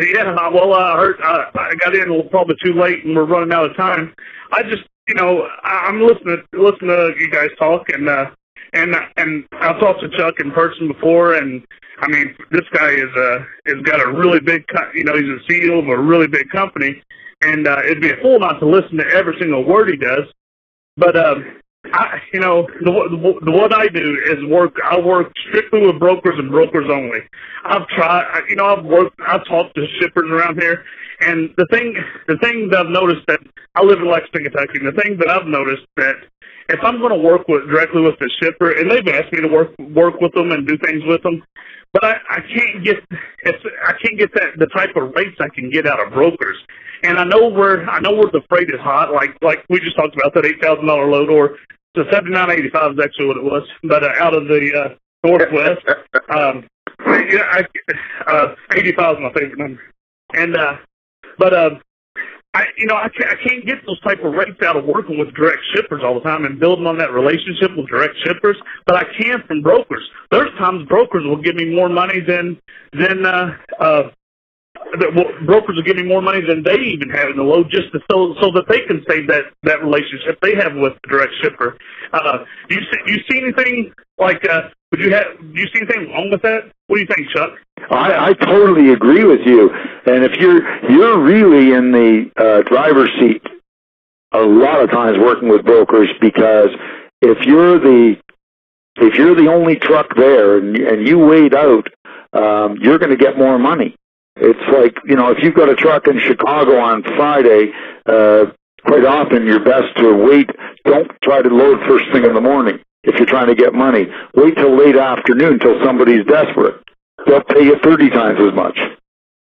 Yeah. Well, I heard. Uh, I got in a little, probably too late, and we're running out of time. I just, you know, I'm listening, listening to you guys talk, and uh, and and I've talked to Chuck in person before, and. I mean, this guy is a has got a really big, you know, he's a C E O of a really big company, and uh, it'd be a fool not to listen to every single word he does. But um, I, you know, the, the, what I do is work. I work strictly with brokers and brokers only. I've tried, you know, I've worked, I've talked to shippers around here, and the thing, the thing that I've noticed that I live in Lexington, Kentucky. And the thing that I've noticed that if I'm going to work with directly with the shipper, and they've asked me to work work with them and do things with them. But I, I can't get it's, I can't get that the type of rates I can get out of brokers, and I know where I know where the freight is hot, like like we just talked about that eight thousand dollar load, or the seventy nine eighty five is actually what it was, but uh, out of the uh, northwest, um, yeah, I, uh, eighty five is my favorite number, and uh, but uh, I, you know, I can't, I can't get those type of rates out of working with direct shippers all the time and building on that relationship with direct shippers, but I can from brokers. There's times brokers will give me more money than than uh, uh, that well, brokers will give me more money than they even have in the load, just to, so so that they can save that that relationship they have with the direct shipper. Uh, do you see, do you see anything like? Uh, would you have? Do you see anything wrong with that? What do you think, Chuck? I, I totally agree with you. And if you're you're really in the uh, driver's seat a lot of times working with brokers, because if you're the if you're the only truck there and, and you wait out, um, you're going to get more money. It's like, you know, if you've got a truck in Chicago on Friday, uh, quite often you're best to wait. Don't try to load first thing in the morning if you're trying to get money. Wait till late afternoon till somebody's desperate. They'll pay you thirty times as much.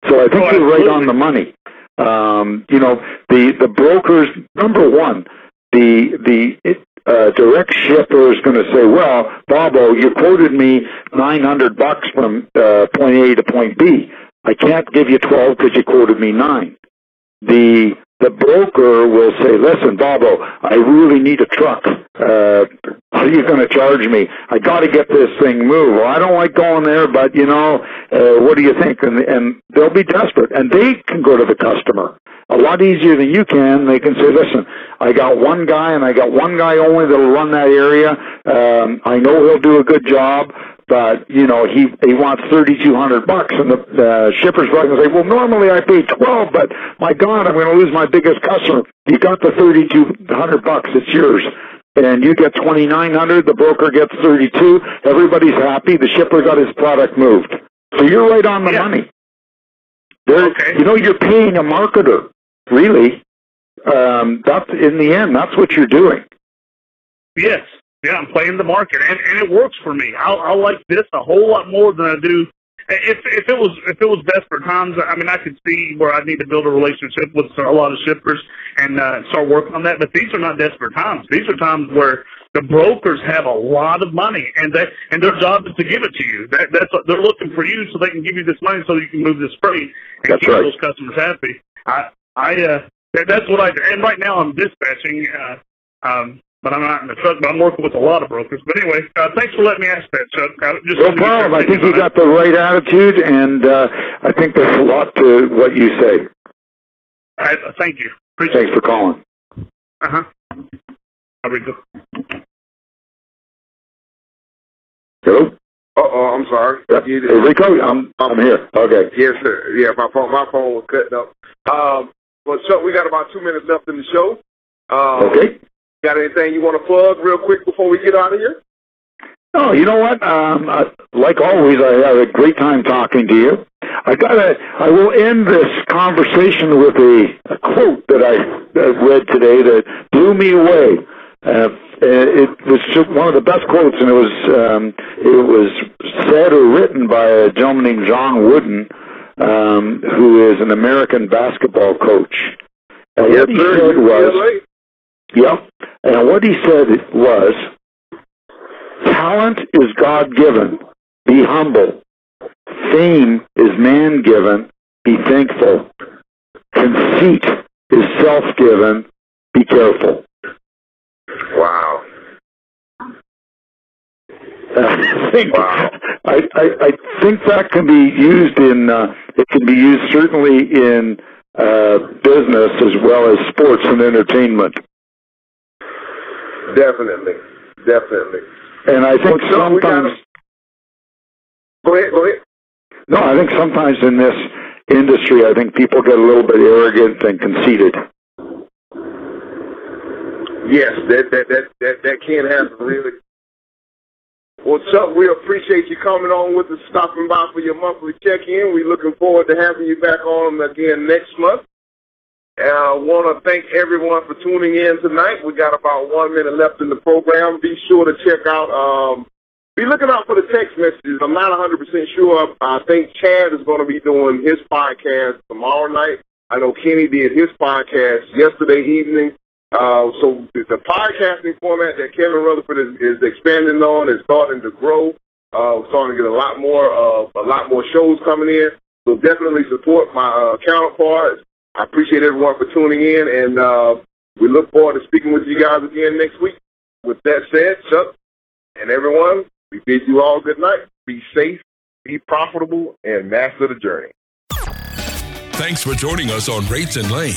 So I think oh, you're right on the money. Um, you know, the, the brokers, number one, the the it, uh, direct shipper is going to say, well, Bobo, you quoted me nine hundred bucks from uh, point A to point B. I can't give you twelve because you quoted me nine. The the broker will say, listen, Bobo, I really need a truck. Uh, how are you going to charge me? I got to get this thing moved. Well, I don't like going there, but, you know, uh, what do you think? And, and they'll be desperate. And they can go to the customer a lot easier than you can. They can say, listen, I got one guy, and I got one guy only that will run that area. Um, I know he'll do a good job. But, you know, he, he wants thirty-two hundred bucks, and the uh, shipper's going to say, well, normally I pay twelve, but my God, I'm going to lose my biggest customer. You got the thirty-two hundred bucks, it's yours. And you get twenty-nine hundred, the broker gets thirty-two, everybody's happy, the shipper got his product moved. So you're right on the yeah. money. Okay. You know, you're paying a marketer, really. Um, that's, in the end, that's what you're doing. Yes. Yeah, I'm playing the market, and, and it works for me. I, I like this a whole lot more than I do. If if it was if it was desperate times, I mean, I could see where I need to build a relationship with a lot of shippers and uh, start working on that. But these are not desperate times. These are times where the brokers have a lot of money, and they, and their job is to give it to you. That, that's what they're looking for, you, so they can give you this money so you can move this freight and that's keep right. those customers happy. I I uh, that's what I do. And right now I'm dispatching. Uh, um, But I'm not in the truck, but I'm working with a lot of brokers. But anyway, uh, thanks for letting me ask that, Chuck. I just no problem. I think you got the right attitude, and uh, I think there's a lot to what you say. All right, uh, thank you. Appreciate thanks it. for calling. Uh-huh. There we go. Hello? Uh-oh, I'm sorry. Uh, hey, Rico, I'm, I'm here. Okay. Yes, sir. Yeah, my phone, my phone was cutting up. Um, well, Chuck, we got about two minutes left in the show. Um, okay. Got anything you want to plug real quick before we get out of here? No, you know what? Um, I, like always, I had a great time talking to you. I gotta. I will end this conversation with a, a quote that I read today that blew me away. Uh, it was just one of the best quotes, and it was um, it was said or written by a gentleman named John Wooden, um, who is an American basketball coach. Uh, yes, what he sir, said was. Yep. And what he said was, talent is God-given. Be humble. Fame is man-given. Be thankful. Conceit is self-given. Be careful. Wow. I think, wow. I, I, I think that can be used in, uh, it can be used certainly in uh, business as well as sports and entertainment. Definitely, definitely. And I think well, sometimes... Go ahead, go ahead. No, I think sometimes in this industry, I think people get a little bit arrogant and conceited. Yes, that that, that, that, that can happen, really. Well, Chuck, we appreciate you coming on with us, stopping by for your monthly check-in. We're looking forward to having you back on again next month. And I want to thank everyone for tuning in tonight. We got about one minute left in the program. Be sure to check out, um, be looking out for the text messages. I'm not one hundred percent sure. I think Chad is going to be doing his podcast tomorrow night. I know Kenny did his podcast yesterday evening. Uh, so the podcasting format that Kevin Rutherford is, is expanding on is starting to grow. Uh, we're starting to get a lot more, uh, a lot more shows coming in. So definitely support my uh, counterparts. I appreciate everyone for tuning in, and uh, we look forward to speaking with you guys again next week. With that said, Chuck and everyone, we bid you all good night. Be safe, be profitable, and master the journey. Thanks for joining us on Rates and Lanes.